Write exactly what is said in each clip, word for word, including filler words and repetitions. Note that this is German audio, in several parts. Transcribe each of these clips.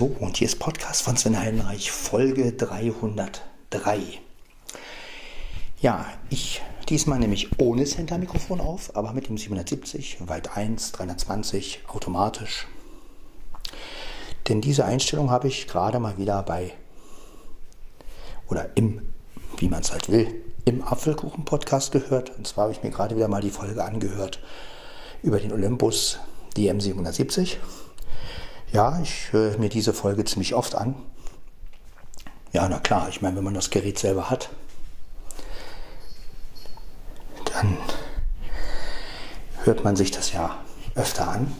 So, und hier ist Podcast von Sven Heidenreich, Folge dreihundertdrei. Ja, ich diesmal nehme ich ohne Center-Mikrofon auf, aber mit dem siebenhundertsiebzig, Weit eins, dreihundertzwanzig, automatisch. Denn diese Einstellung habe ich gerade mal wieder bei, oder im, wie man es halt will, im Apfelkuchen-Podcast gehört. Und zwar habe ich mir gerade wieder mal die Folge angehört über den Olympus D M siebenhundertsiebzig. Ja, ich höre mir diese Folge ziemlich oft an. Ja, na klar, ich meine, wenn man das Gerät selber hat, dann hört man sich das ja öfter an.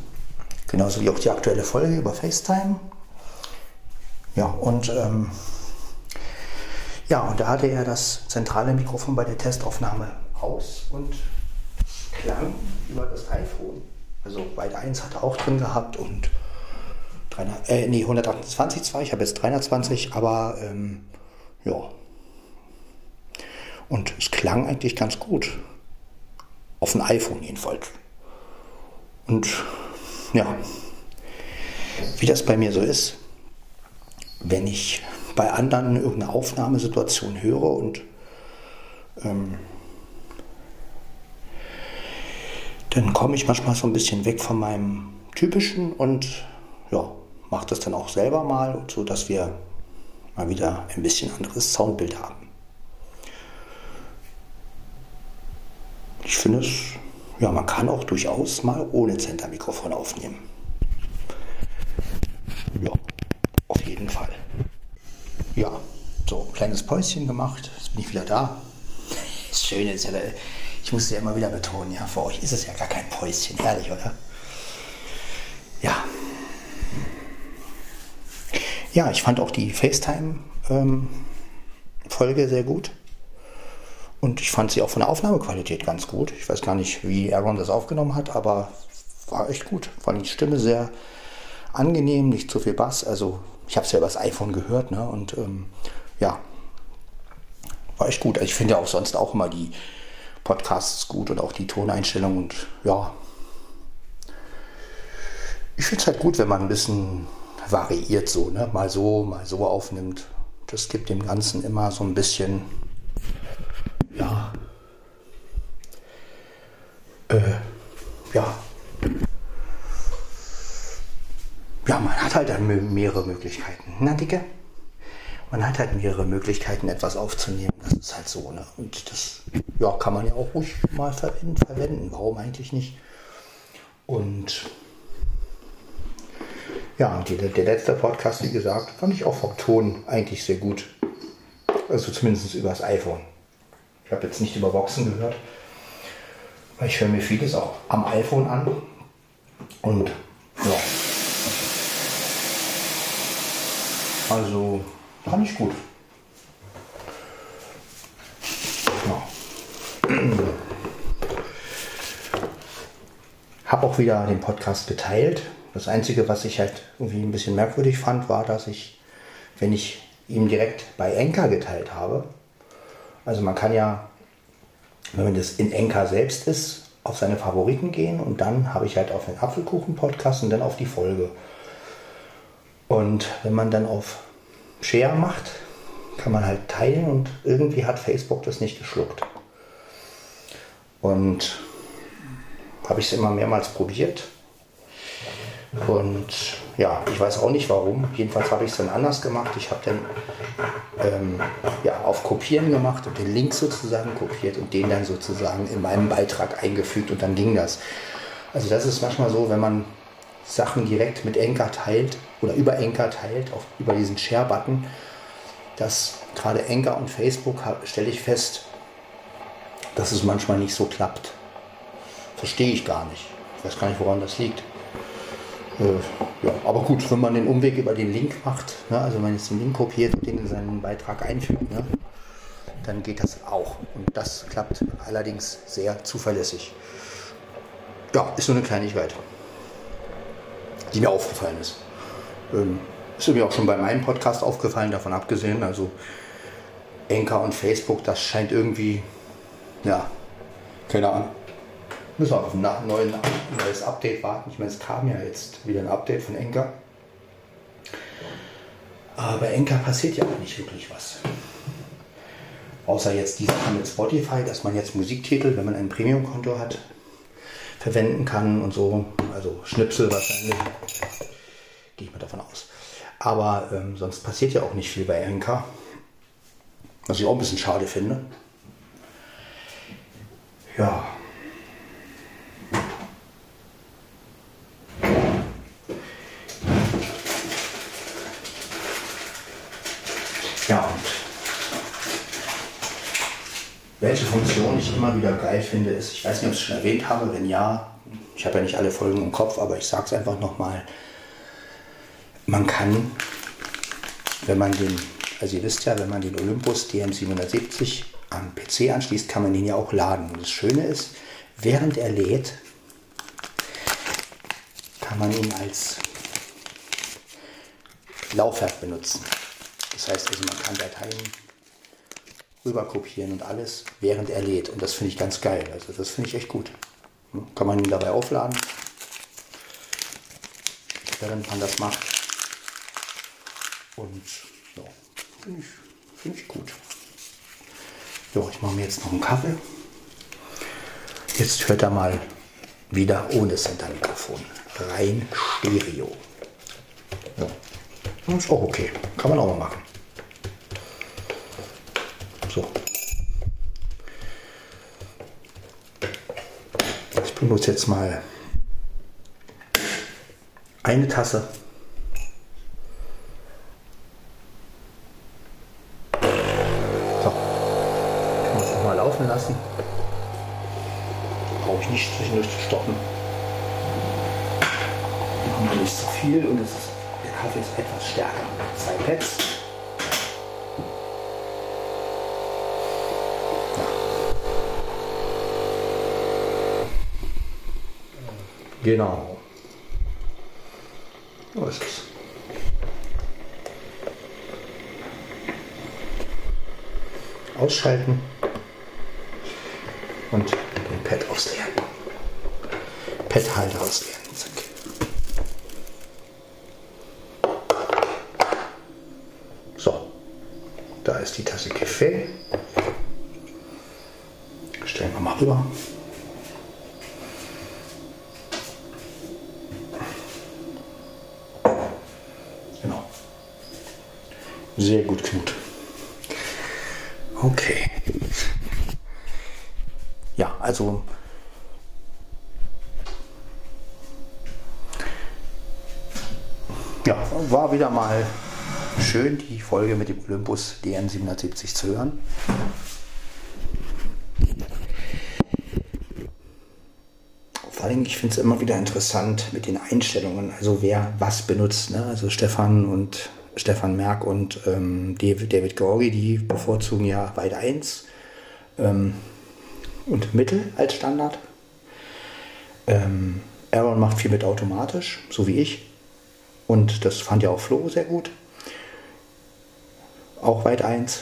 Genauso wie auch die aktuelle Folge über FaceTime. Ja, und ähm, ja, und da hatte er das zentrale Mikrofon bei der Testaufnahme aus und klang über das iPhone. Also Weit eins hat er auch drin gehabt und drei, äh, nee, hundertachtundzwanzig zwar, ich habe jetzt dreihundertzwanzig, aber ähm, ja. Und es klang eigentlich ganz gut. Auf dem iPhone jedenfalls. Und ja, wie das bei mir so ist, wenn ich bei anderen irgendeine Aufnahmesituation höre und ähm, dann komme ich manchmal so ein bisschen weg von meinem Typischen und ja, mache das dann auch selber mal, so dass wir mal wieder ein bisschen anderes Soundbild haben. Ich finde es, ja, man kann auch durchaus mal ohne Center-Mikrofon aufnehmen. Ja, auf jeden Fall. Ja, so ein kleines Päuschen gemacht. Jetzt bin ich wieder da. Das Schöne ist ja, ich muss es ja immer wieder betonen, ja, für euch ist es ja gar kein Päuschen. Herrlich, oder? Ja. Ja, ich fand auch die FaceTime-Folge ähm, sehr gut. Und ich fand sie auch von der Aufnahmequalität ganz gut. Ich weiß gar nicht, wie Aaron das aufgenommen hat, aber war echt gut. Fand die Stimme sehr angenehm, nicht zu viel Bass. Also ich habe es ja über das iPhone gehört, ne? Und ähm, ja, war echt gut. Ich finde ja auch sonst auch immer die Podcasts gut und auch die Toneinstellung. Und ja, ich finde es halt gut, wenn man ein bisschen variiert so, ne? Mal so, mal so aufnimmt. Das gibt dem Ganzen immer so ein bisschen, ja, äh, ja, ja, man hat halt dann mehrere Möglichkeiten, na Dicke, man hat halt mehrere Möglichkeiten, etwas aufzunehmen, das ist halt so, ne, und das, ja, kann man ja auch ruhig mal verwenden, verwenden. Warum eigentlich nicht? Und ja, und die, der letzte Podcast, wie gesagt, fand ich auch vom Ton eigentlich sehr gut, also zumindest über das iPhone. Ich habe jetzt nicht über Boxen gehört, weil ich höre mir vieles auch am iPhone an und ja, also fand ich gut. Ja. Habe auch wieder den Podcast geteilt. Das Einzige, was ich halt irgendwie ein bisschen merkwürdig fand, war, dass ich, wenn ich ihn direkt bei Anchor geteilt habe, also man kann ja, wenn man das in Anchor selbst ist, auf seine Favoriten gehen und dann habe ich halt auf den Apfelkuchen-Podcast und dann auf die Folge. Und wenn man dann auf Share macht, kann man halt teilen und irgendwie hat Facebook das nicht geschluckt. Und habe ich es immer mehrmals probiert. Und ja, ich weiß auch nicht warum. Jedenfalls habe ich es dann anders gemacht. Ich habe dann ähm, ja, auf Kopieren gemacht und den Link sozusagen kopiert und den dann sozusagen in meinem Beitrag eingefügt und dann ging das. Also das ist manchmal so, wenn man Sachen direkt mit Anchor teilt oder über Anchor teilt, auf, über diesen Share-Button, dass gerade Anchor und Facebook, hab, stelle ich fest, dass es manchmal nicht so klappt. Verstehe ich gar nicht. Ich weiß gar nicht, woran das liegt. Ja, aber gut, wenn man den Umweg über den Link macht, ne, also wenn man jetzt den Link kopiert und den in seinen Beitrag einfügt, ne, dann geht das auch. Und das klappt allerdings sehr zuverlässig. Ja, ist so eine Kleinigkeit, die mir aufgefallen ist. Ähm, ist mir auch schon bei meinem Podcast aufgefallen, davon abgesehen. Also Anchor und Facebook, das scheint irgendwie, ja, keine Ahnung. Müssen wir auf ein neues Update warten. Ich meine, es kam ja jetzt wieder ein Update von Anchor. Aber bei Anchor passiert ja auch nicht wirklich was. Außer jetzt diese mit Spotify, dass man jetzt Musiktitel, wenn man ein Premium-Konto hat, verwenden kann und so. Also Schnipsel wahrscheinlich. Gehe ich mal davon aus. Aber ähm, sonst passiert ja auch nicht viel bei Anchor. Was ich auch ein bisschen schade finde. Ja. Ja, und welche Funktion ich immer wieder geil finde, ist, ich weiß nicht, ob ich es schon erwähnt habe, wenn ja, ich habe ja nicht alle Folgen im Kopf, aber ich sage es einfach nochmal, man kann, wenn man den, also ihr wisst ja, wenn man den Olympus D M siebenhundertsiebzig am P C anschließt, kann man ihn ja auch laden. Und das Schöne ist, während er lädt, kann man ihn als Laufwerk benutzen. Das heißt also, man kann Dateien rüberkopieren und alles, während er lädt. Und das finde ich ganz geil. Also das finde ich echt gut. Kann man ihn dabei aufladen, während man das macht. Und ja, finde ich, find ich gut. So, ich mache mir jetzt noch einen Kaffee. Jetzt hört er mal wieder ohne Center-Mikrofon. Rein Stereo. Ja. Ist auch okay. Kann man auch mal machen. So. Ich benutze jetzt mal eine Tasse. So. Kann man es auch mal laufen lassen. Brauche ich nicht zwischendurch zu stoppen. Machen wir nicht so viel und es ist. Der Kaffee ist etwas stärker. Zwei Pads. Ja. Genau. So ist es. Ausschalten und den Pad ausleeren. Padhalter ausleeren. Zack. Da ist die Tasse Kaffee. Stellen wir mal rüber. Genau. Sehr gut, Knut. Okay. Ja, also ja, war wieder mal schön, die Folge mit dem Olympus D M siebenhundertsiebzig zu hören. Vor allem, ich finde es immer wieder interessant mit den Einstellungen, also wer was benutzt, ne? Also Stefan und Stefan Merck und ähm, David, David Georgi, die bevorzugen ja weit eins ähm, und Mittel als Standard. Ähm, Aaron macht viel mit automatisch, so wie ich. Und das fand ja auch Flo sehr gut. Auch weit eins.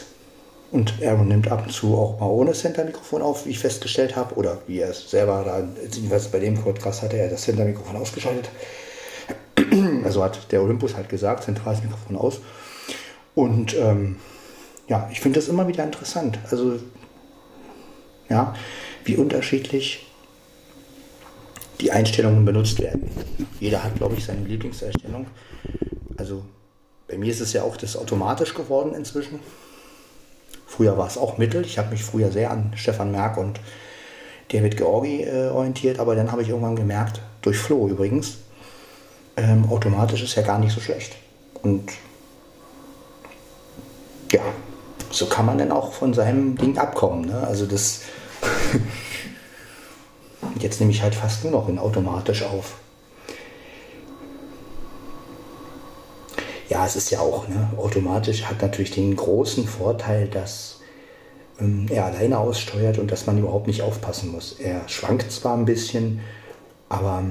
Und Aaron nimmt ab und zu auch mal ohne Center-Mikrofon auf, wie ich festgestellt habe. Oder wie er es selber da, jedenfalls bei dem Podcast hatte er das Center-Mikrofon ausgeschaltet. Also hat der Olympus halt gesagt, zentrales Mikrofon aus. Und ähm, ja, ich finde das immer wieder interessant. Also, ja, wie unterschiedlich die Einstellungen benutzt werden. Jeder hat, glaube ich, seine Lieblingseinstellung. Also, bei mir ist es ja auch das automatisch geworden inzwischen. Früher war es auch Mittel. Ich habe mich früher sehr an Stefan Merck und David Georgi äh, orientiert, aber dann habe ich irgendwann gemerkt, durch Flo übrigens, ähm, automatisch ist ja gar nicht so schlecht. Und ja, so kann man dann auch von seinem Ding abkommen. Ne? Also das jetzt nehme ich halt fast nur noch in automatisch auf. Ja, es ist ja auch, ne, automatisch hat natürlich den großen Vorteil, dass ähm, er alleine aussteuert und dass man überhaupt nicht aufpassen muss. Er schwankt zwar ein bisschen, aber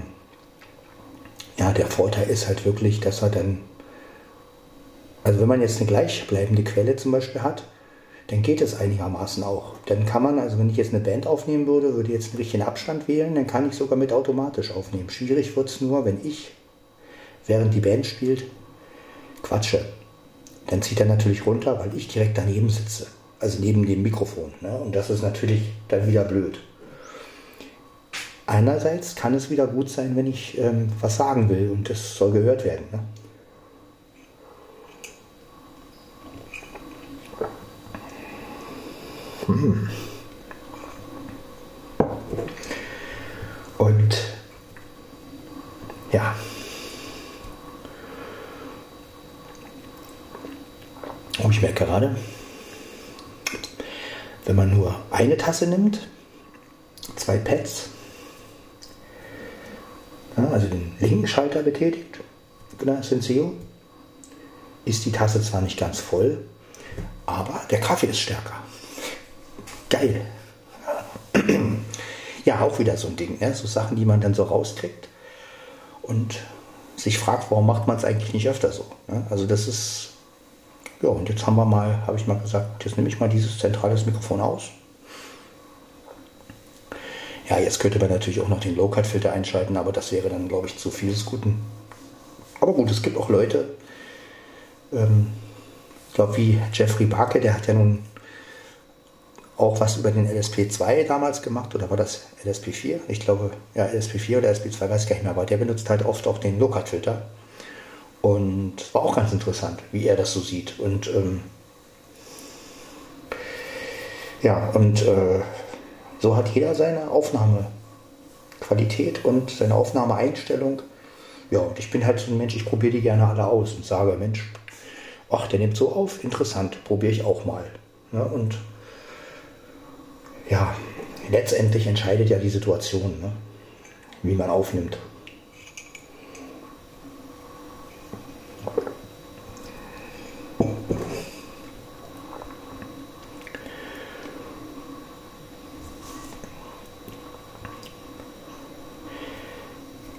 ja, der Vorteil ist halt wirklich, dass er dann, also wenn man jetzt eine gleichbleibende Quelle zum Beispiel hat, dann geht es einigermaßen auch. Dann kann man, also wenn ich jetzt eine Band aufnehmen würde, würde jetzt einen richtigen Abstand wählen, dann kann ich sogar mit automatisch aufnehmen. Schwierig wird es nur, wenn ich, während die Band spielt, quatsche. dann zieht er natürlich runter, weil ich direkt daneben sitze, also neben dem Mikrofon. Ne? Und das ist natürlich dann wieder blöd. Einerseits kann es wieder gut sein, wenn ich ähm, was sagen will und das soll gehört werden. Ne? Hm. Und ja. Und ich merke gerade, wenn man nur eine Tasse nimmt, zwei Pads, ja, also den linken Schalter betätigt, Senseo, ist die Tasse zwar nicht ganz voll, aber der Kaffee ist stärker. Geil. Ja, auch wieder so ein Ding, ne? So Sachen, die man dann so rauskriegt und sich fragt, warum macht man es eigentlich nicht öfter so? Ne? Also das ist, ja, und jetzt haben wir mal, habe ich mal gesagt, jetzt nehme ich mal dieses zentrale Mikrofon aus. Ja, jetzt könnte man natürlich auch noch den Low-Cut-Filter einschalten, aber das wäre dann, glaube ich, zu viel des Guten. Aber gut, es gibt auch Leute, ähm, ich glaube, wie Jeffrey Barke, der hat ja nun auch was über den L S P zwei damals gemacht, oder war das L S P vier? Ich glaube, ja, L S P vier oder L S P zwei, weiß ich gar nicht mehr, aber der benutzt halt oft auch den Low-Cut-Filter. Und war auch ganz interessant, wie er das so sieht. Und ähm, ja, und äh, so hat jeder seine Aufnahmequalität und seine Aufnahmeeinstellung. Ja, und ich bin halt so ein Mensch, ich probiere die gerne alle aus und sage, Mensch, ach, der nimmt so auf, interessant, probiere ich auch mal. Ja, und ja, letztendlich entscheidet ja die Situation, ne? Wie man aufnimmt.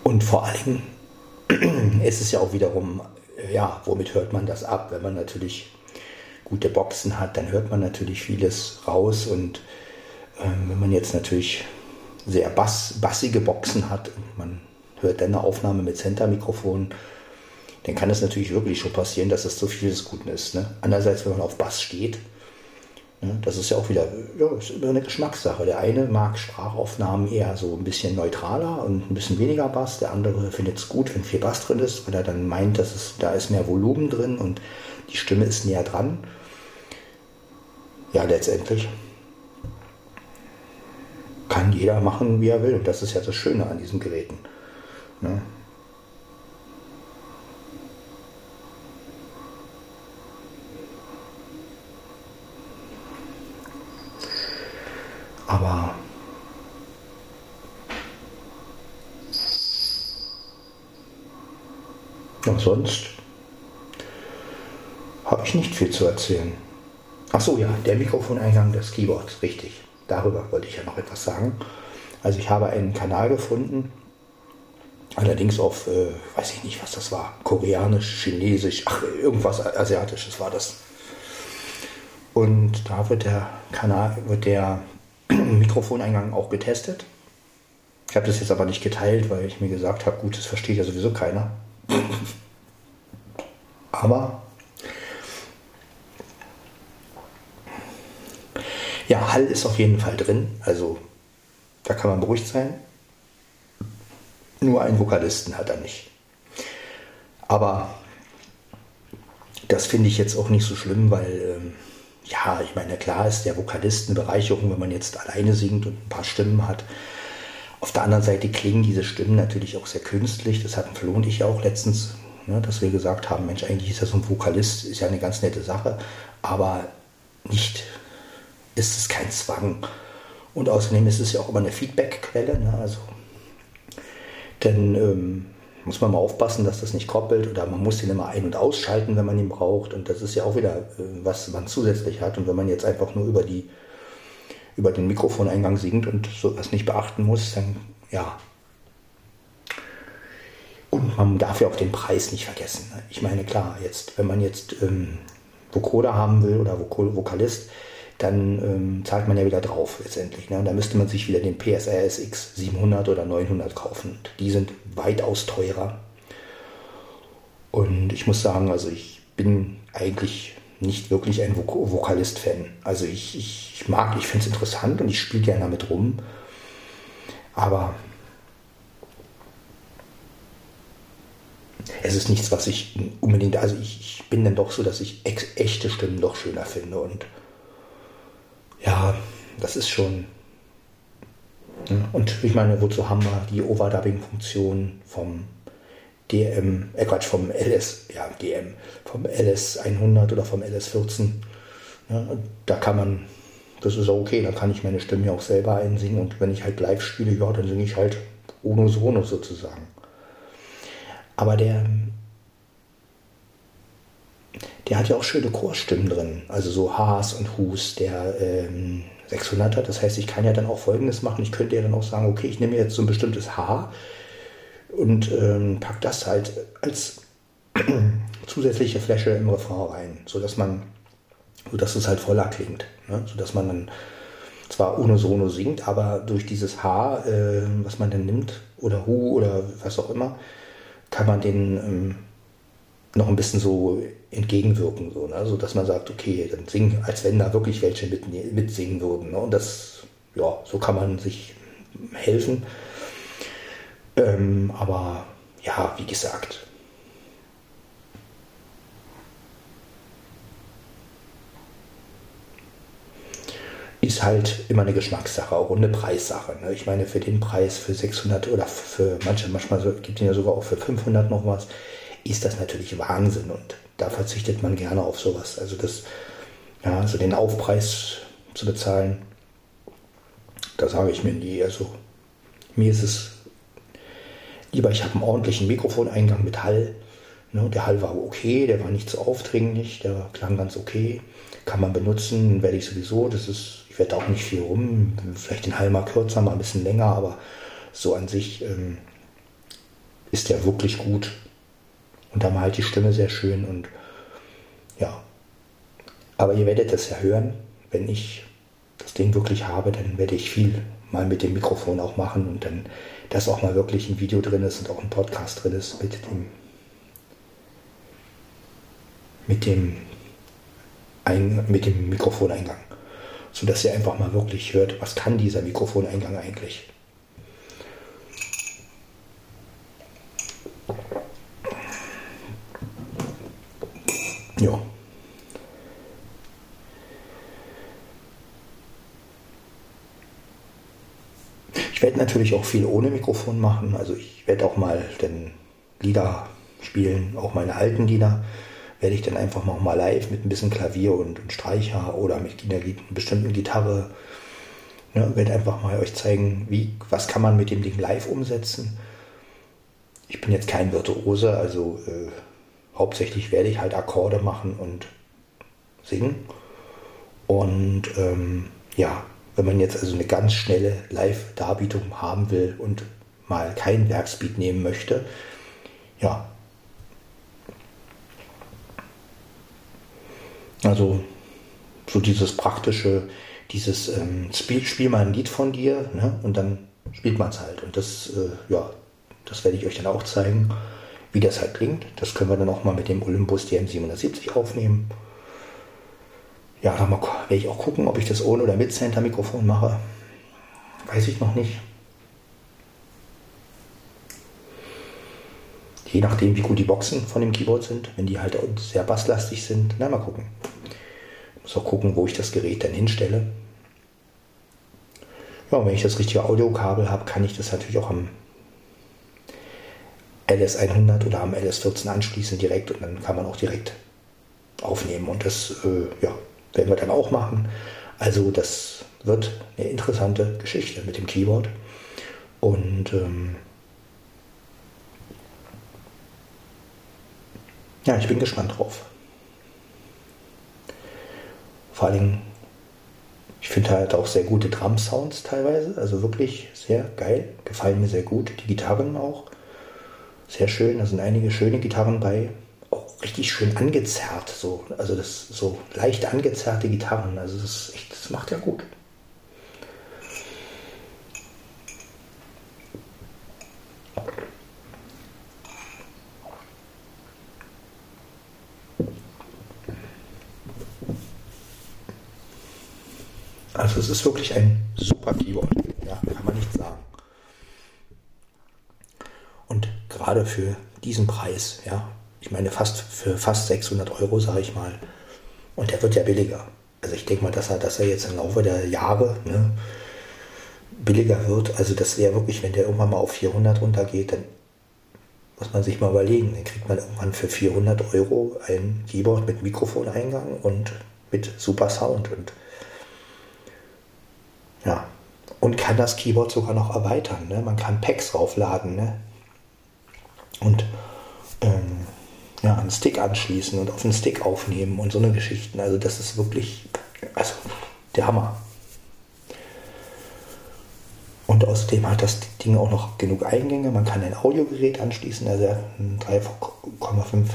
Und vor allem ist es ja auch wiederum, ja, womit hört man das ab? Wenn man natürlich gute Boxen hat, dann hört man natürlich vieles raus und wenn man jetzt natürlich sehr bass, bassige Boxen hat und man hört dann eine Aufnahme mit Center-Mikrofon, dann kann es natürlich wirklich schon passieren, dass es zu viel des Guten ist. Ne? Andererseits, wenn man auf Bass steht, ne, das ist ja auch wieder, ja, ist immer eine Geschmackssache. Der eine mag Sprachaufnahmen eher so ein bisschen neutraler und ein bisschen weniger Bass. Der andere findet es gut, wenn viel Bass drin ist, weil er dann meint, dass es, da ist mehr Volumen drin und die Stimme ist näher dran. Ja, letztendlich kann jeder machen, wie er will. Und das ist ja das Schöne an diesen Geräten. Ne? Aber ja, sonst habe ich nicht viel zu erzählen. Ach so, ja, der Mikrofoneingang des Keyboards, richtig. Darüber wollte ich ja noch etwas sagen. Also ich habe einen Kanal gefunden, allerdings auf, äh, weiß ich nicht, was das war, koreanisch, chinesisch, ach, irgendwas asiatisches war das. Und da wird der Kanal, wird der Mikrofoneingang auch getestet. Ich habe das jetzt aber nicht geteilt, weil ich mir gesagt habe, gut, das versteht ja sowieso keiner. Aber ja, Hall ist auf jeden Fall drin, also da kann man beruhigt sein. Nur einen Vokalisten hat er nicht. Aber das finde ich jetzt auch nicht so schlimm, weil, ähm, ja, ich meine, klar ist der Vokalist eine Bereicherung, wenn man jetzt alleine singt und ein paar Stimmen hat. Auf der anderen Seite klingen diese Stimmen natürlich auch sehr künstlich, das hatten Flo und ich auch letztens, ne, dass wir gesagt haben, Mensch, eigentlich ist ja so ein Vokalist, ist ja eine ganz nette Sache, aber nicht... ist es kein Zwang. Und außerdem ist es ja auch immer eine Feedback-Quelle. Ne? Also, dann ähm, muss man mal aufpassen, dass das nicht koppelt oder man muss den immer ein- und ausschalten, wenn man ihn braucht. Und das ist ja auch wieder, äh, was man zusätzlich hat. Und wenn man jetzt einfach nur über, die, über den Mikrofoneingang singt und sowas nicht beachten muss, dann ja. Und man darf ja auch den Preis nicht vergessen. Ne? Ich meine, klar, jetzt, wenn man jetzt ähm, Vocoder haben will oder Vokal, Vokalist, dann ähm, zahlt man ja wieder drauf letztendlich. Ne? Da müsste man sich wieder den P S R S X siebenhundert oder neunhundert kaufen. Die sind weitaus teurer. Und ich muss sagen, also ich bin eigentlich nicht wirklich ein Vok- Vokalist-Fan. Also ich, ich, ich mag, ich finde es interessant und ich spiele gerne damit rum. Aber es ist nichts, was ich unbedingt, also ich, ich bin dann doch so, dass ich ex- echte Stimmen doch schöner finde. Und ja, das ist schon... Ja. Und ich meine, wozu haben wir die Overdubbing-Funktion vom D M, äh Quatsch, vom L S, ja, D M, vom L S hundert oder vom L S vierzehn. Ja, da kann man, das ist auch okay, da kann ich meine Stimme ja auch selber einsingen und wenn ich halt live spiele, ja, dann singe ich halt ohne Sono sozusagen. Aber der, der hat ja auch schöne Chorstimmen drin, also so Haas und Hus, der, ähm, sechshunderter, das heißt, ich kann ja dann auch Folgendes machen. Ich könnte ja dann auch sagen, okay, ich nehme jetzt so ein bestimmtes H und ähm, pack das halt als zusätzliche Fläche im Refrain rein, sodass man, sodass es halt voller klingt, ne? Sodass man dann zwar ohne Sono singt, aber durch dieses H, äh, was man dann nimmt, oder Hu oder was auch immer, kann man den ähm, noch ein bisschen so entgegenwirken, so, ne? So dass man sagt, okay, dann singen, als wenn da wirklich welche mit, mitsingen würden, ne? Und das, ja, so kann man sich helfen. Ähm, aber ja, wie gesagt, ist halt immer eine Geschmackssache, auch eine Preissache, ne? Ich meine, für den Preis, für sechshundert oder für manche, manchmal so, gibt es ja sogar auch für fünfhundert noch was, ist das natürlich Wahnsinn und da verzichtet man gerne auf sowas. Also das, ja, so den Aufpreis zu bezahlen, da sage ich mir nie. Also mir ist es lieber, ich habe einen ordentlichen Mikrofoneingang mit Hall. Ne, der Hall war okay, der war nicht so aufdringlich, der klang ganz okay. Kann man benutzen, werde ich sowieso. Das ist, ich werde auch nicht viel rum. Vielleicht den Hall mal kürzer, mal ein bisschen länger, aber so an sich ähm, ist der wirklich gut. Und da malt die Stimme sehr schön und ja. Aber ihr werdet das ja hören, wenn ich das Ding wirklich habe, dann werde ich viel mal mit dem Mikrofon auch machen und dann, dass auch mal wirklich ein Video drin ist und auch ein Podcast drin ist mit dem, mit dem, ein, mit dem Mikrofoneingang. Sodass ihr einfach mal wirklich hört, was kann dieser Mikrofoneingang eigentlich? Ja. Ich werde natürlich auch viel ohne Mikrofon machen. Also ich werde auch mal dann Lieder spielen, auch meine alten Lieder. Werde ich dann einfach mal, mal live mit ein bisschen Klavier und, und Streicher oder mit einer bestimmten Gitarre. Ja, werde einfach mal euch zeigen, wie, was kann man mit dem Ding live umsetzen. Ich bin jetzt kein Virtuose, also... Äh, hauptsächlich werde ich halt Akkorde machen und singen. Und ähm, ja, wenn man jetzt also eine ganz schnelle Live-Darbietung haben will und mal kein Werksbeat nehmen möchte, ja. Also so dieses praktische, dieses ähm, Spiel, spiel mal ein Lied von dir, ne? Und dann spielt man es halt. Und das, äh, ja, das werde ich euch dann auch zeigen, wie das halt klingt. Das können wir dann auch mal mit dem Olympus D M siebenhundertsiebzig aufnehmen. Ja, da werde ich auch gucken, ob ich das ohne oder mit Center-Mikrofon mache. Weiß ich noch nicht. Je nachdem, wie gut die Boxen von dem Keyboard sind. Wenn die halt sehr basslastig sind, na, mal gucken. Ich muss auch gucken, wo ich das Gerät dann hinstelle. Ja, und wenn ich das richtige Audiokabel habe, kann ich das natürlich auch am L S hundert oder am L S vierzehn anschließen direkt und dann kann man auch direkt aufnehmen und das äh, ja, werden wir dann auch machen. Also das wird eine interessante Geschichte mit dem Keyboard und ähm, ja, ich bin gespannt drauf. Vor allem, ich finde halt auch sehr gute Drum-Sounds teilweise, also wirklich sehr geil, gefallen mir sehr gut, die Gitarren auch. Sehr schön, da sind einige schöne Gitarren bei, auch richtig schön angezerrt, so, also das so leicht angezerrte Gitarren, also das, ist echt, das macht ja gut. Also es ist wirklich ein super Keyboard, ja, kann man nicht sagen. Und gerade für diesen Preis, ja, ich meine fast für fast sechshundert Euro, sage ich mal, und der wird ja billiger. Also ich denke mal, dass er, dass er jetzt im Laufe der Jahre, ne, billiger wird. Also das wäre wirklich, wenn der irgendwann mal auf vierhundert runtergeht, dann muss man sich mal überlegen, dann kriegt man irgendwann für vierhundert Euro ein Keyboard mit Mikrofoneingang und mit super Sound und ja, und kann das Keyboard sogar noch erweitern, ne? Man kann Packs raufladen, ne? Und ähm, ja, einen Stick anschließen und auf den Stick aufnehmen und so eine Geschichten. Also das ist wirklich, also der Hammer. Und außerdem hat das Ding auch noch genug Eingänge. Man kann ein Audiogerät anschließen, also einen drei Komma fünf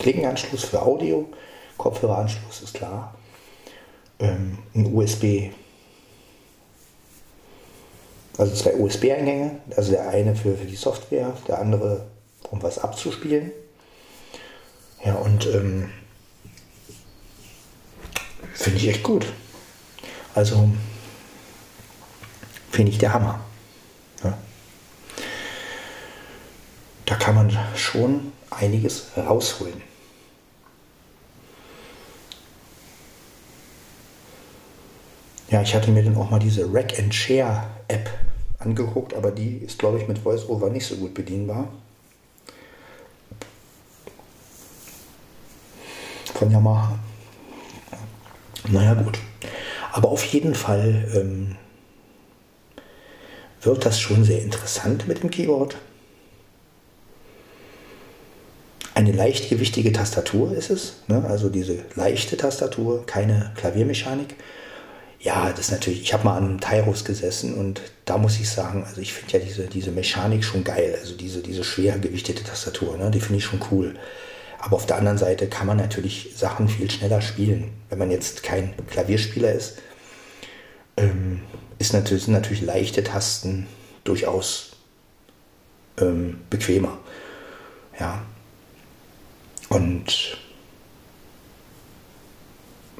Klinkenanschluss für Audio, Kopfhöreranschluss ist klar, ähm, ein U S B, also zwei U S B-Eingänge, also der eine für, für die Software, der andere um was abzuspielen. Ja, und ähm, finde ich echt gut. Also finde ich der Hammer. Ja. Da kann man schon einiges rausholen. Ja, ich hatte mir dann auch mal diese Rack and Share App angeguckt, aber die ist, glaube ich, mit VoiceOver nicht so gut bedienbar. Von Yamaha. Naja, gut. Aber auf jeden Fall ähm, wird das schon sehr interessant mit dem Keyboard. Eine leichtgewichtige Tastatur ist es, ne? Also diese leichte Tastatur, keine Klaviermechanik. Ja, das ist natürlich, ich habe mal an einem Tyros gesessen und da muss ich sagen, also ich finde ja diese, diese Mechanik schon geil, also diese, diese schwer gewichtete Tastatur, ne? Die finde ich schon cool. Aber auf der anderen Seite kann man natürlich Sachen viel schneller spielen. Wenn man jetzt kein Klavierspieler ist, ähm, ist natürlich, sind natürlich leichte Tasten durchaus ähm, bequemer. Ja. Und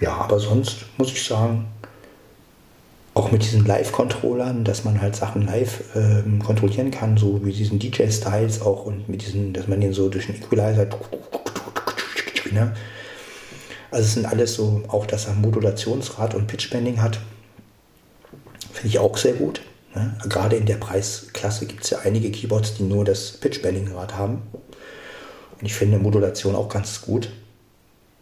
ja, aber sonst muss ich sagen, auch mit diesen Live-Controllern, dass man halt Sachen live ähm, kontrollieren kann, so wie diesen D J-Styles auch und mit diesen, dass man den so durch den Equalizer. Also es sind alles so, auch dass er Modulationsrad und Pitchbending hat, finde ich auch sehr gut. Ne? Gerade in der Preisklasse gibt es ja einige Keyboards, die nur das Pitchbending-Rad haben. Und ich finde Modulation auch ganz gut.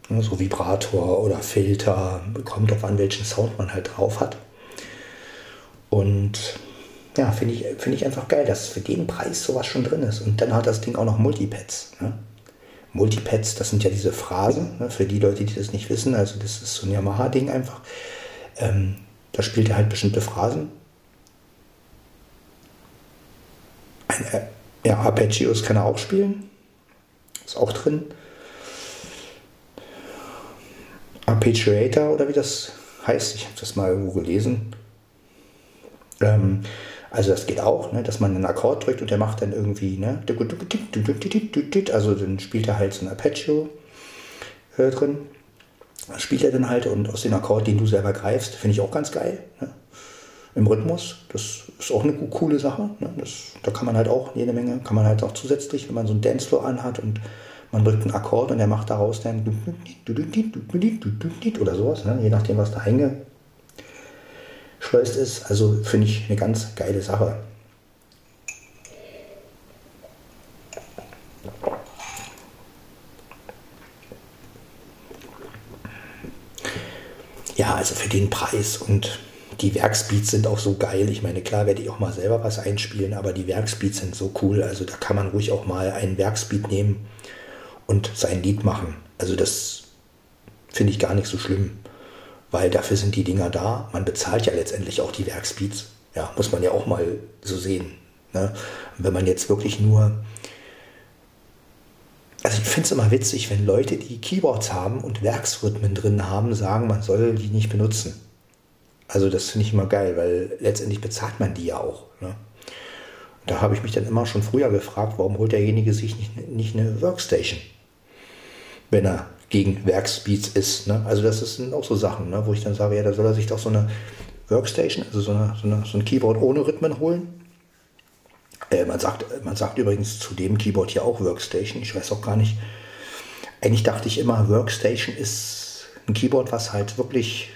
Ne? So Vibrator oder Filter, kommt drauf an, welchen Sound man halt drauf hat. Und ja, finde ich, find ich einfach geil, dass für den Preis sowas schon drin ist. Und dann hat das Ding auch noch Multipads, ne? Multipads, das sind ja diese Phrasen, ne, für die Leute, die das nicht wissen, also das ist so ein Yamaha-Ding einfach. Ähm, da spielt er halt bestimmte Phrasen. Ein, äh, ja, Arpeggios kann er auch spielen. Ist auch drin. Arpeggiator oder wie das heißt, ich habe das mal irgendwo gelesen. Ähm, Also das geht auch, ne, dass man einen Akkord drückt und der macht dann irgendwie, ne, also dann spielt er halt so ein Arpeggio äh, drin. Das spielt er dann halt und aus dem Akkord, den du selber greifst, finde ich auch ganz geil. Ne? Im Rhythmus, das ist auch eine coole Sache. Ne? Das, da kann man halt auch jede Menge, kann man halt auch zusätzlich, wenn man so einen Dancefloor anhat und man drückt einen Akkord und der macht daraus dann oder sowas, ne? Je nachdem, was da eingeht. Schleust ist, also finde ich eine ganz geile Sache. Ja, also für den Preis und die Werksbeats sind auch so geil. Ich meine, klar werde ich auch mal selber was einspielen, aber die Werksbeats sind so cool. Also da kann man ruhig auch mal einen Werksbeat nehmen und sein Lied machen. Also das finde ich gar nicht so schlimm. Weil dafür sind die Dinger da. Man bezahlt ja letztendlich auch die Werkspeeds. Ja, muss man ja auch mal so sehen. Ne? Wenn man jetzt wirklich nur... Also ich finde es immer witzig, wenn Leute, die Keyboards haben und Werksrhythmen drin haben, sagen, man soll die nicht benutzen. Also das finde ich immer geil, weil letztendlich bezahlt man die ja auch. Ne? Da habe ich mich dann immer schon früher gefragt, warum holt derjenige sich nicht, nicht eine Workstation, wenn er gegen Werkspeeds ist. Ne? Also das sind auch so Sachen, ne? Wo ich dann sage, ja, da soll er sich doch so eine Workstation, also so, eine, so, eine, so ein Keyboard ohne Rhythmen holen. Äh, man sagt, man sagt übrigens zu dem Keyboard hier auch Workstation. Ich weiß auch gar nicht. Eigentlich dachte ich immer, Workstation ist ein Keyboard, was halt wirklich,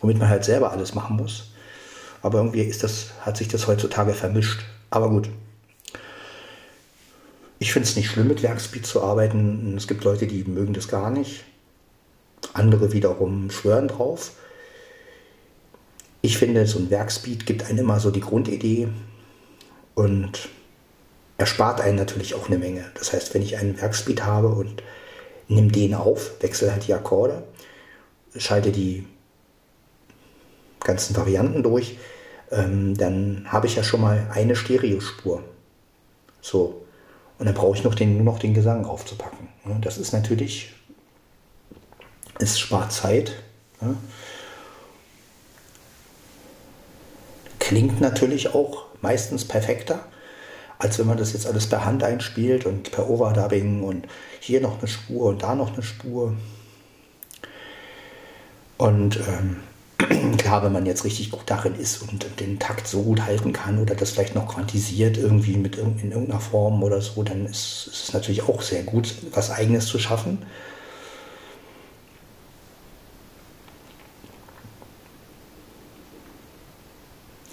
womit man halt selber alles machen muss. Aber irgendwie ist das, hat sich das heutzutage vermischt. Aber gut. Ich finde es nicht schlimm, mit Werkspeed zu arbeiten. Es gibt Leute, die mögen das gar nicht. Andere wiederum schwören drauf. Ich finde, so ein Werkspeed gibt einem immer so die Grundidee und erspart einen natürlich auch eine Menge. Das heißt, wenn ich einen Werkspeed habe und nehme den auf, wechsle halt die Akkorde, schalte die ganzen Varianten durch, dann habe ich ja schon mal eine Stereospur. So. Und dann brauche ich noch den, nur noch den Gesang aufzupacken. Das ist natürlich, es spart Zeit. Klingt natürlich auch meistens perfekter, als wenn man das jetzt alles per Hand einspielt und per Overdubbing und hier noch eine Spur und da noch eine Spur. Und ähm, klar, wenn man jetzt richtig gut darin ist und den Takt so gut halten kann oder das vielleicht noch quantisiert irgendwie mit in, in irgendeiner Form oder so, dann ist, ist es natürlich auch sehr gut, was Eigenes zu schaffen.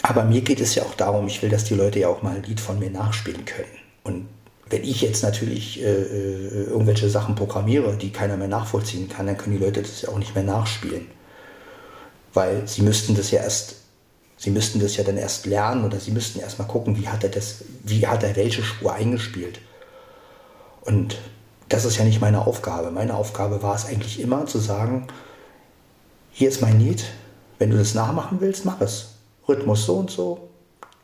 Aber mir geht es ja auch darum, ich will, dass die Leute ja auch mal ein Lied von mir nachspielen können. Und wenn ich jetzt natürlich äh, irgendwelche Sachen programmiere, die keiner mehr nachvollziehen kann, dann können die Leute das ja auch nicht mehr nachspielen. Weil sie müssten das ja erst, sie müssten das ja dann erst lernen oder sie müssten erst mal gucken, wie hat er das, wie hat er welche Spur eingespielt. Und das ist ja nicht meine Aufgabe. Meine Aufgabe war es eigentlich immer zu sagen, hier ist mein Lied, wenn du das nachmachen willst, mach es. Rhythmus so und so,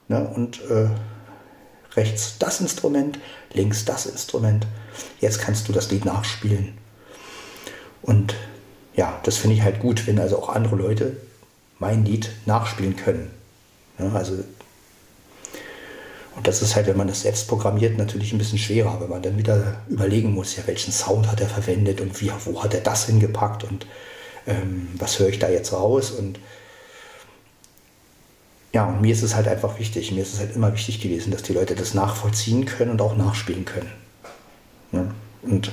ne? Und äh, rechts das Instrument, links das Instrument. Jetzt kannst du das Lied nachspielen. Und ja, das finde ich halt gut, wenn also auch andere Leute mein Lied nachspielen können. Ne? Also, und das ist halt, wenn man das selbst programmiert, natürlich ein bisschen schwerer, weil man dann wieder überlegen muss, ja, welchen Sound hat er verwendet und wie, wo hat er das hingepackt und ähm, was höre ich da jetzt raus und ja, und mir ist es halt einfach wichtig, mir ist es halt immer wichtig gewesen, dass die Leute das nachvollziehen können und auch nachspielen können. Ja, und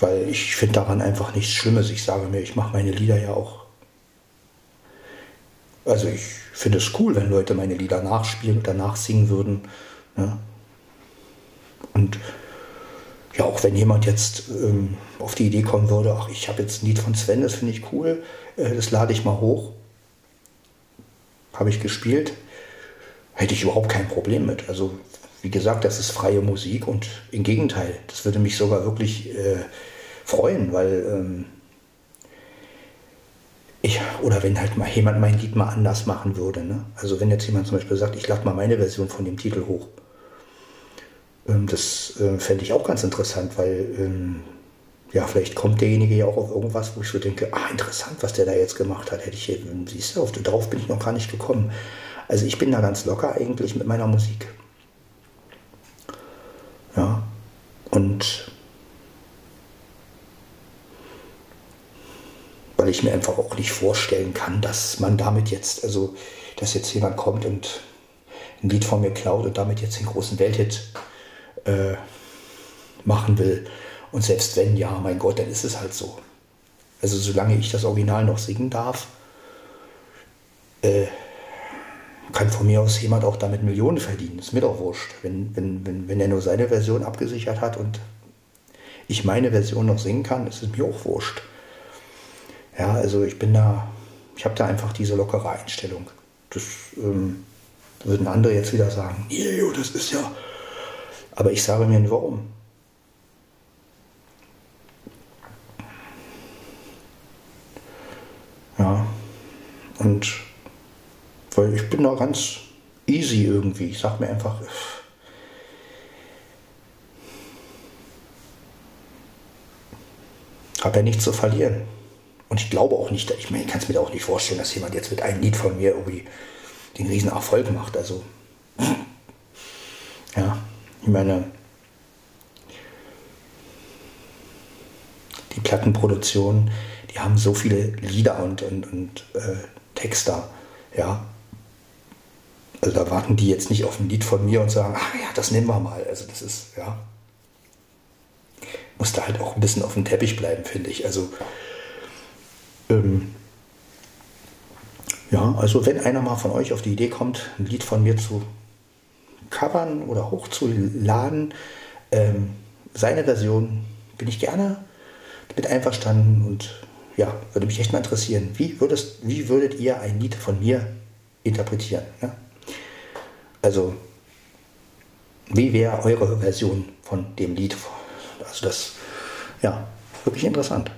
weil ich finde daran einfach nichts Schlimmes. Ich sage mir, ich mache meine Lieder ja auch. Also ich finde es cool, wenn Leute meine Lieder nachspielen oder nachsingen würden. Ja. Und ja, auch wenn jemand jetzt ähm, auf die Idee kommen würde, ach, ich habe jetzt ein Lied von Sven, das finde ich cool, äh, das lade ich mal hoch. Habe ich gespielt. Hätte ich überhaupt kein Problem mit. Also, wie gesagt, das ist freie Musik und im Gegenteil, das würde mich sogar wirklich äh, freuen, weil ähm, ich, oder wenn halt mal jemand mein Lied mal anders machen würde. Ne? Also, wenn jetzt jemand zum Beispiel sagt, ich lade mal meine Version von dem Titel hoch. Das äh, fände ich auch ganz interessant, weil ähm, ja, vielleicht kommt derjenige ja auch auf irgendwas, wo ich so denke, ah, interessant, was der da jetzt gemacht hat, hätte ich hier, siehst du, darauf bin ich noch gar nicht gekommen. Also ich bin da ganz locker eigentlich mit meiner Musik. Ja, und weil ich mir einfach auch nicht vorstellen kann, dass man damit jetzt, also, dass jetzt jemand kommt und ein Lied von mir klaut und damit jetzt den großen Welthit machen will. Und selbst wenn, ja, mein Gott, dann ist es halt so. Also solange ich das Original noch singen darf, äh, kann von mir aus jemand auch damit Millionen verdienen. Ist mir doch wurscht, wenn, wenn, wenn, wenn er nur seine Version abgesichert hat und ich meine Version noch singen kann, ist es mir auch wurscht. Ja, also ich bin da, ich habe da einfach diese lockere Einstellung. Das ähm, würden andere jetzt wieder sagen, yeah, das ist ja... Aber ich sage mir nicht, warum. Ja. Und weil ich bin da ganz easy irgendwie. Ich sage mir einfach, ich habe ja nichts zu verlieren. Und ich glaube auch nicht, ich meine, ich kann es mir auch nicht vorstellen, dass jemand jetzt mit einem Lied von mir irgendwie den riesen Erfolg macht. Also, ja. Ich meine, die Plattenproduktionen, die haben so viele Lieder und, und, und äh, Texter, ja. Also da warten die jetzt nicht auf ein Lied von mir und sagen, ach ja, das nehmen wir mal. Also das ist, ja, muss da halt auch ein bisschen auf dem Teppich bleiben, finde ich. Also, ähm, ja, also wenn einer mal von euch auf die Idee kommt, ein Lied von mir zu covern oder hochzuladen, ähm, seine Version, bin ich gerne mit einverstanden und ja, würde mich echt mal interessieren, wie würdest, wie würdet ihr ein Lied von mir interpretieren? Ja? Also, wie wäre eure Version von dem Lied? Also das, ja, wirklich interessant.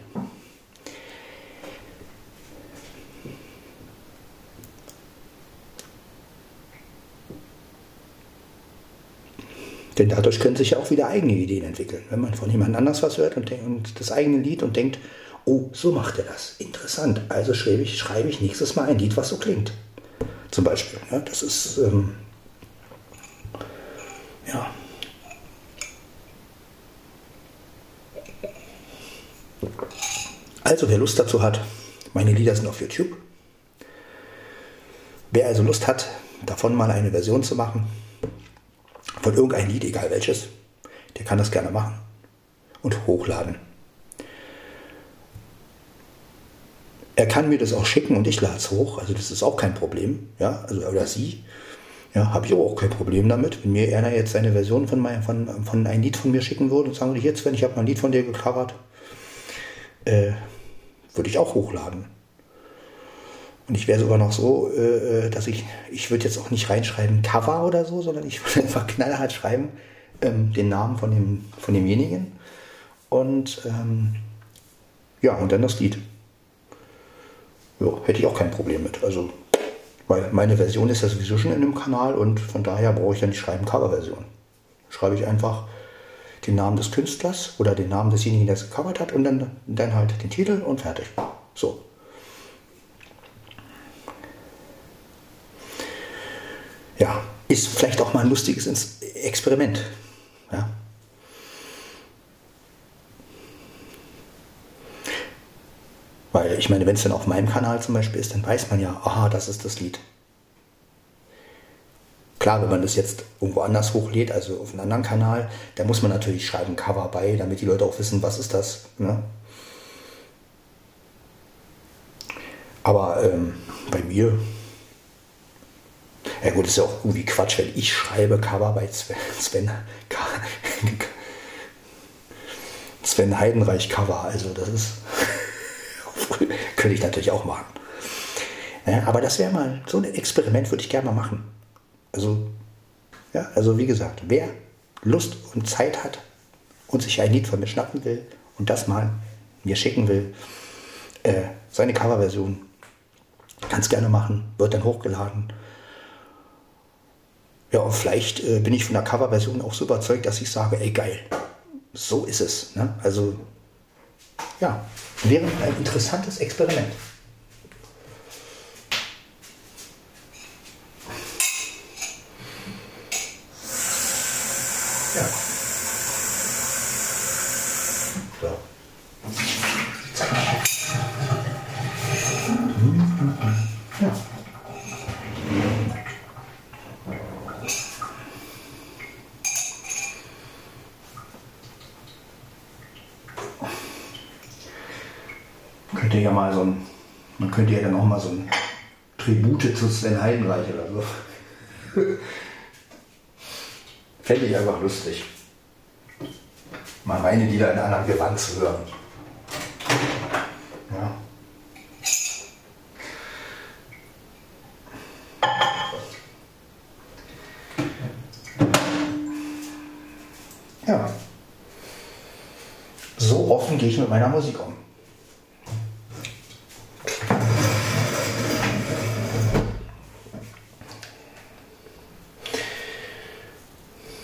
Denn dadurch können sich ja auch wieder eigene Ideen entwickeln. Wenn man von jemand anders was hört und, und das eigene Lied und denkt, oh, so macht er das. Interessant. Also schreibe ich, schreibe ich nächstes Mal ein Lied, was so klingt. Zum Beispiel. Ne? Das ist, ähm, ja. Also wer Lust dazu hat, meine Lieder sind auf YouTube. Wer also Lust hat, davon mal eine Version zu machen, von irgendein Lied, egal welches, der kann das gerne machen und hochladen. Er kann mir das auch schicken und ich lade es hoch, also das ist auch kein Problem, ja, also oder sie, ja, habe ich auch kein Problem damit, wenn mir einer jetzt eine Version von, mein, von, von ein Lied von mir schicken würde und sagen würde, jetzt, wenn ich habe mal ein Lied von dir gecovert, äh, würde ich auch hochladen. Und ich wäre sogar noch so, äh, dass ich, ich würde jetzt auch nicht reinschreiben Cover oder so, sondern ich würde einfach knallhart schreiben, ähm, den Namen von, dem, von demjenigen und ähm, ja, und dann das Lied. Ja, hätte ich auch kein Problem mit. Also, weil meine Version ist ja sowieso schon in dem Kanal und von daher brauche ich ja nicht schreiben Coverversion. Schreibe ich einfach den Namen des Künstlers oder den Namen desjenigen, der es gecovert hat und dann, dann halt den Titel und fertig. So. Ja, ist vielleicht auch mal ein lustiges Experiment. Ja. Weil ich meine, wenn es dann auf meinem Kanal zum Beispiel ist, dann weiß man ja, aha, das ist das Lied. Klar, wenn man das jetzt irgendwo anders hochlädt, also auf einen anderen Kanal, da muss man natürlich schreiben Cover bei, damit die Leute auch wissen, was ist das. Ne? Aber ähm, bei mir... Ja gut, ist ja auch irgendwie Quatsch, wenn ich schreibe Cover bei Sven, Sven, Sven Heidenreich Cover, also das ist, könnte ich natürlich auch machen. Ja, aber das wäre mal, so ein Experiment würde ich gerne mal machen. Also, ja, also wie gesagt, wer Lust und Zeit hat und sich ein Lied von mir schnappen will und das mal mir schicken will, äh, seine Coverversion, kann es gerne machen, wird dann hochgeladen. Ja, und vielleicht äh, bin ich von der Coverversion auch so überzeugt, dass ich sage, ey, geil, so ist es. Ne? Also, ja, wäre ein interessantes Experiment. Ja. So. Zack. Ja. Ja, mal so ein, man könnte ja dann auch mal so ein Tribute zu Sven Heidenreich oder so. Fände ich einfach lustig. Mal meine Lieder in einem anderen Gewand zu hören. Ja. Ja. So offen gehe ich mit meiner Musik um.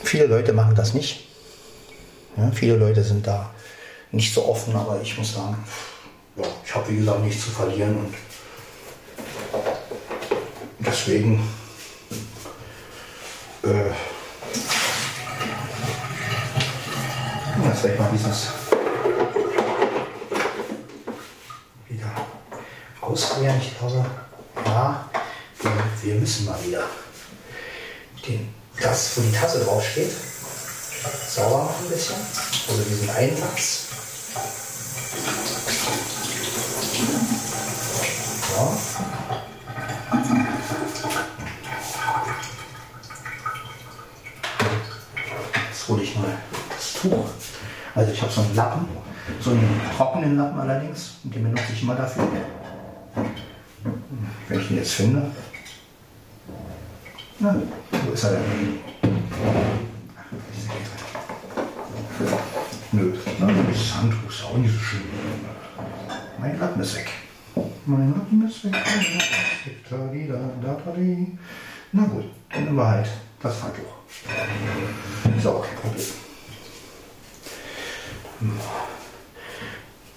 Viele Leute machen das nicht. Ja, viele Leute sind da nicht so offen, aber ich muss sagen, ja, ich habe wie gesagt nichts zu verlieren und deswegen äh, das gleich mal dieses wieder ausqueren. Ich glaube, ja, wir müssen mal wieder den, das, wo die Tasse draufsteht, sauber machen ein bisschen. Also diesen Einsatz. So. Jetzt hole ich mal das Tuch. Also ich habe so einen Lappen, so einen trockenen Lappen allerdings, und den benutze ich immer dafür. Wenn ich den jetzt finde. Na, wo ist er denn? Nö, das Handtuch ist auch nicht so schön. Mein Lappen ist weg. Mein Lappen ist weg. Na gut, dann nehmen wir halt das Handtuch. Ist auch kein Problem.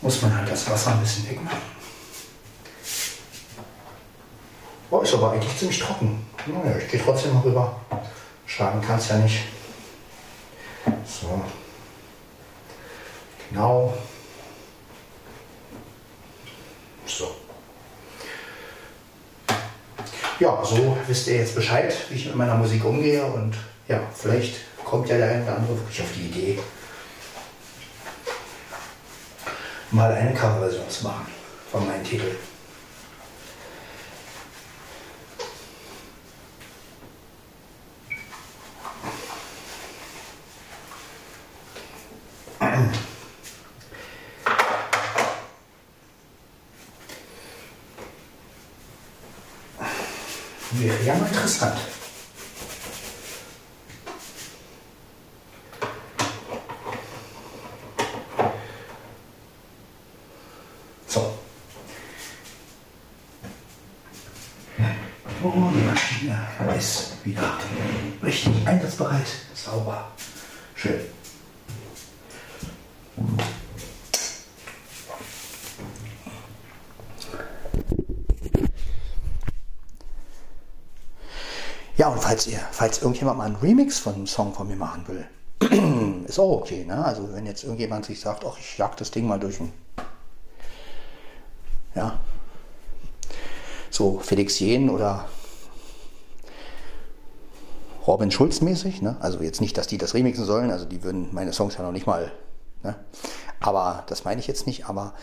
Muss man halt das Wasser ein bisschen wegmachen. Oh, ist aber eigentlich ziemlich trocken. Naja, ich gehe trotzdem noch rüber. Schaden kann es ja nicht. So. Genau. So. Ja, so wisst ihr jetzt Bescheid, wie ich mit meiner Musik umgehe, und ja, vielleicht kommt ja der eine oder andere wirklich auf die Idee, mal eine Coverversion zu machen von meinem Titel. Wäre ja mal interessant. So. Oh, die Maschine ist wieder richtig einsatzbereit, sauber, schön. Ja, und falls ihr, falls irgendjemand mal einen Remix von einem Song von mir machen will, ist auch okay, ne? Also wenn jetzt irgendjemand sich sagt, ach, ich jag das Ding mal durch ein, ja, so Felix Jähn oder Robin Schulz mäßig, ne? Also jetzt nicht, dass die das remixen sollen, also die würden meine Songs ja noch nicht mal, ne? Aber das meine ich jetzt nicht, aber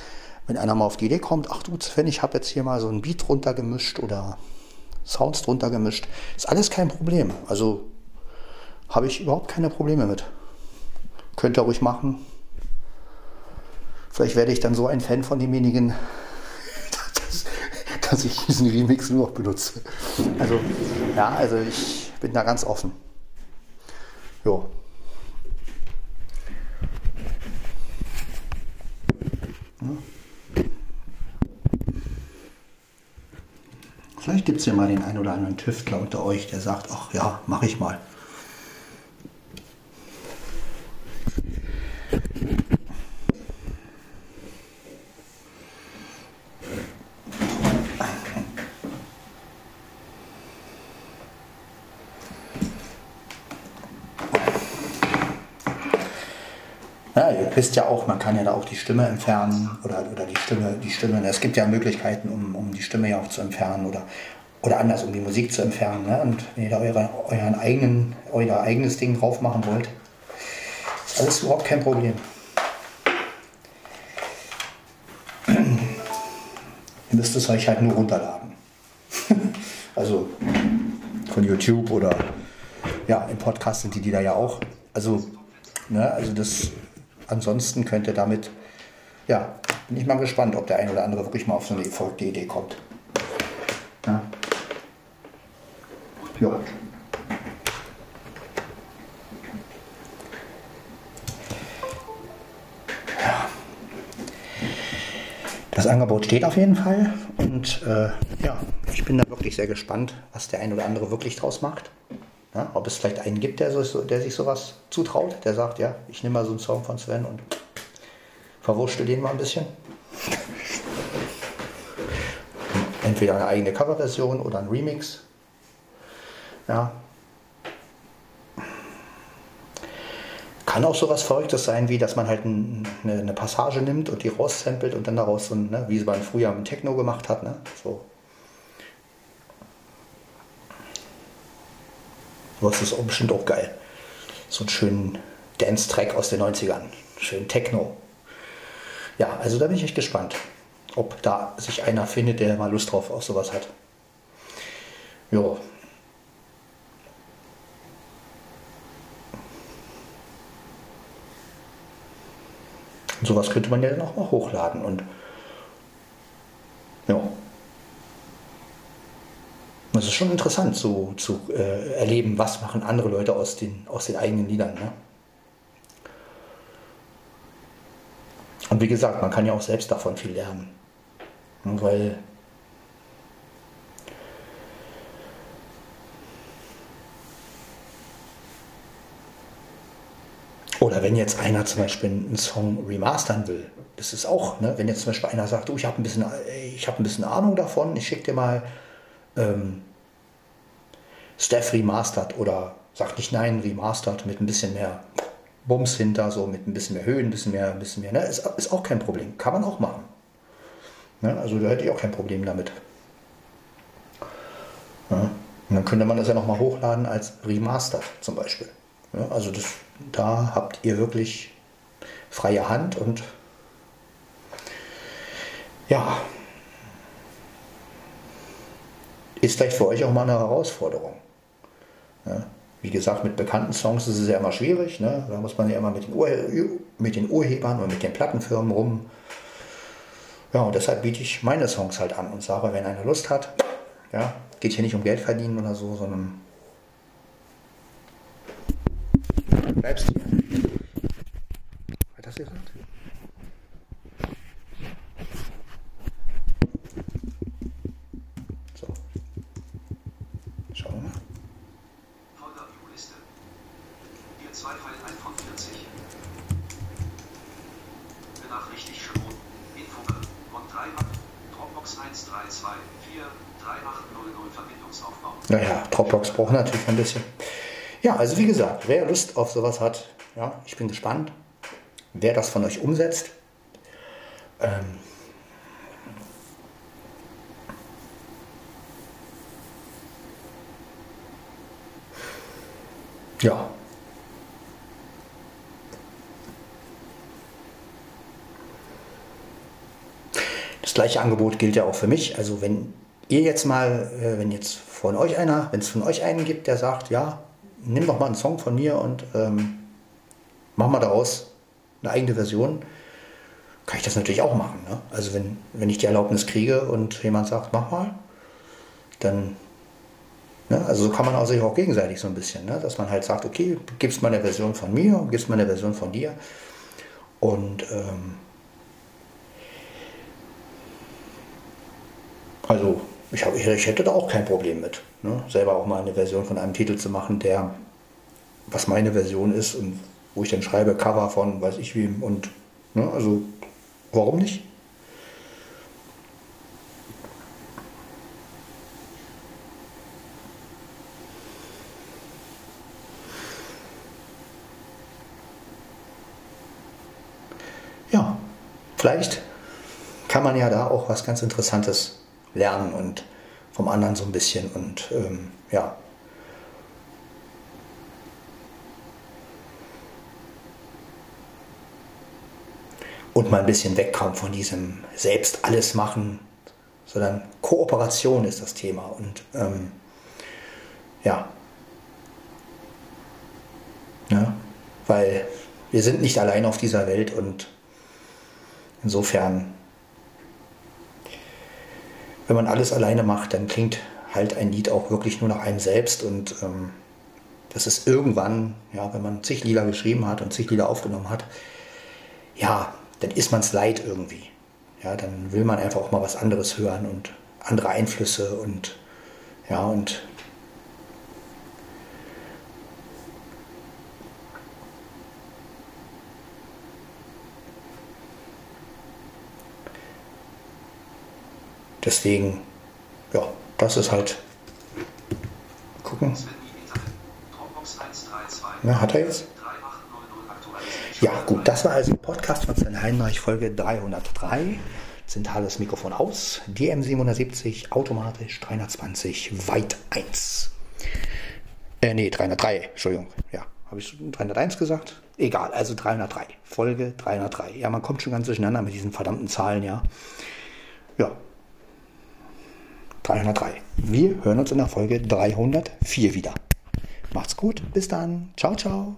wenn einer mal auf die Idee kommt, ach du Sven, ich habe jetzt hier mal so einen Beat runtergemischt oder Sounds drunter gemischt. Ist alles kein Problem. Also habe ich überhaupt keine Probleme mit. Könnt ihr ruhig machen. Vielleicht werde ich dann so ein Fan von demjenigen, dass, dass ich diesen Remix nur noch benutze. Also, ja, also ich bin da ganz offen. Jo. Ja. Vielleicht gibt es ja mal den einen oder anderen Tüftler unter euch, der sagt, ach ja, mach ich mal. Ja, ihr wisst ja auch, man kann ja da auch die Stimme entfernen oder, oder die Stimme, die Stimme. Es gibt ja Möglichkeiten, um, um die Stimme ja auch zu entfernen oder, oder anders, um die Musik zu entfernen. Ne? Und wenn ihr da eure, euren eigenen, euer eigenes Ding drauf machen wollt, ist alles überhaupt kein Problem. Ihr müsst es euch halt nur runterladen. Also von YouTube oder ja, im Podcast sind die, die da ja auch. Also, ne, also das. Ansonsten könnte damit, ja, bin ich mal gespannt, ob der ein oder andere wirklich mal auf so eine erfolgte Idee kommt. Ja. Jo. Ja. Das Angebot steht auf jeden Fall und äh, ja, ich bin da wirklich sehr gespannt, was der ein oder andere wirklich draus macht. Ja, ob es vielleicht einen gibt, der, so, der sich sowas zutraut, der sagt, ja, ich nehme mal so einen Song von Sven und verwurschtel den mal ein bisschen. Entweder eine eigene Coverversion oder ein Remix. Ja. kann auch sowas Verrücktes sein, wie dass man halt ein, eine, eine Passage nimmt und die raussampelt und dann daraus so, ne, wie man früher im Techno gemacht hat, ne? So. Das ist bestimmt auch geil. So einen schönen Dance-Track aus den neunzigern. Schön Techno. Ja, also da bin ich echt gespannt, ob da sich einer findet, der mal Lust drauf auf sowas hat. Jo. Und sowas könnte man ja dann auch mal hochladen und ja. Das ist schon interessant so, zu äh, erleben, was machen andere Leute aus den, aus den eigenen Liedern. Ne? Und wie gesagt, man kann ja auch selbst davon viel lernen. Weil oder wenn jetzt einer zum Beispiel einen Song remastern will, das ist auch, ne? Wenn jetzt zum Beispiel einer sagt, oh, ich habe ein bisschen, ich habe ein bisschen Ahnung davon, ich schicke dir mal ähm, Steph Remastered oder sagt nicht nein, Remastered mit ein bisschen mehr Bums hinter, so mit ein bisschen mehr Höhen, ein bisschen mehr, ein bisschen mehr, ne? Ist, ist auch kein Problem, kann man auch machen. Ne? Also da hätte ich auch kein Problem damit. Ja? Und dann könnte man das ja nochmal hochladen als Remastered zum Beispiel. Ja? Also das... Da habt ihr wirklich freie Hand und ja, ist vielleicht für euch auch mal eine Herausforderung. Ja, wie gesagt, mit bekannten Songs ist es ja immer schwierig, ne? Da muss man ja immer mit den, Urhe- mit den Urhebern und mit den Plattenfirmen rum. Ja, und deshalb biete ich meine Songs halt an und sage, wenn einer Lust hat, ja, geht hier nicht um Geld verdienen oder so, sondern bleibst du? Hat das gesagt? So. Schauen wir mal. Vorgabe-Liste. Ihr zwei Pfeil einundvierzig. Benachrichtigt schon. Info. Und drei Dropbox eins drei zwei vier drei acht null null Verbindungsaufbau. Naja, Dropbox braucht natürlich ein bisschen. Ja, also wie gesagt, wer Lust auf sowas hat, ja, ich bin gespannt, wer das von euch umsetzt. Ähm ja. Das gleiche Angebot gilt ja auch für mich. Also wenn ihr jetzt mal, wenn jetzt von euch einer, wenn es von euch einen gibt, der sagt, ja, nimm doch mal einen Song von mir und ähm, mach mal daraus eine eigene Version, kann ich das natürlich auch machen. Ne? Also wenn, wenn ich die Erlaubnis kriege und jemand sagt, mach mal, dann, ne? Also so kann man sich auch gegenseitig so ein bisschen, ne? Dass man halt sagt, okay, gibst mal eine Version von mir und gibst mal eine Version von dir und ähm, also Ich, hab, ich hätte da auch kein Problem mit, ne? Selber auch mal eine Version von einem Titel zu machen, der, was meine Version ist und wo ich dann schreibe, Cover von weiß ich wem und, ne? Also, warum nicht? Ja, vielleicht kann man ja da auch was ganz Interessantes lernen und vom anderen so ein bisschen und ähm, ja. Und mal ein bisschen wegkommen von diesem selbst alles machen, sondern Kooperation ist das Thema und ähm, ja. ja. Weil wir sind nicht allein auf dieser Welt und insofern, wenn man alles alleine macht, dann klingt halt ein Lied auch wirklich nur nach einem selbst und ähm, das ist irgendwann, ja, wenn man zig Lieder geschrieben hat und zig Lieder aufgenommen hat, ja, dann ist man es leid irgendwie. Ja, dann will man einfach auch mal was anderes hören und andere Einflüsse und ja, und deswegen, ja, das ist halt. Gucken. Na, hat er jetzt? Ja, gut, das war also ein Podcast von Sven Heidenreich, Folge dreihundertdrei. Zentrales Mikrofon aus, D M siebenhundertsiebzig, automatisch dreihundertzwanzig, weit eins. Äh, nee, dreihundertdrei, Entschuldigung. Ja, habe ich dreihunderteins gesagt? Egal, also dreihundertdrei, Folge dreihundertdrei. Ja, man kommt schon ganz durcheinander mit diesen verdammten Zahlen, ja. Ja, dreihundertdrei. Wir hören uns in der Folge dreihundertvier wieder. Macht's gut, bis dann. Ciao, ciao.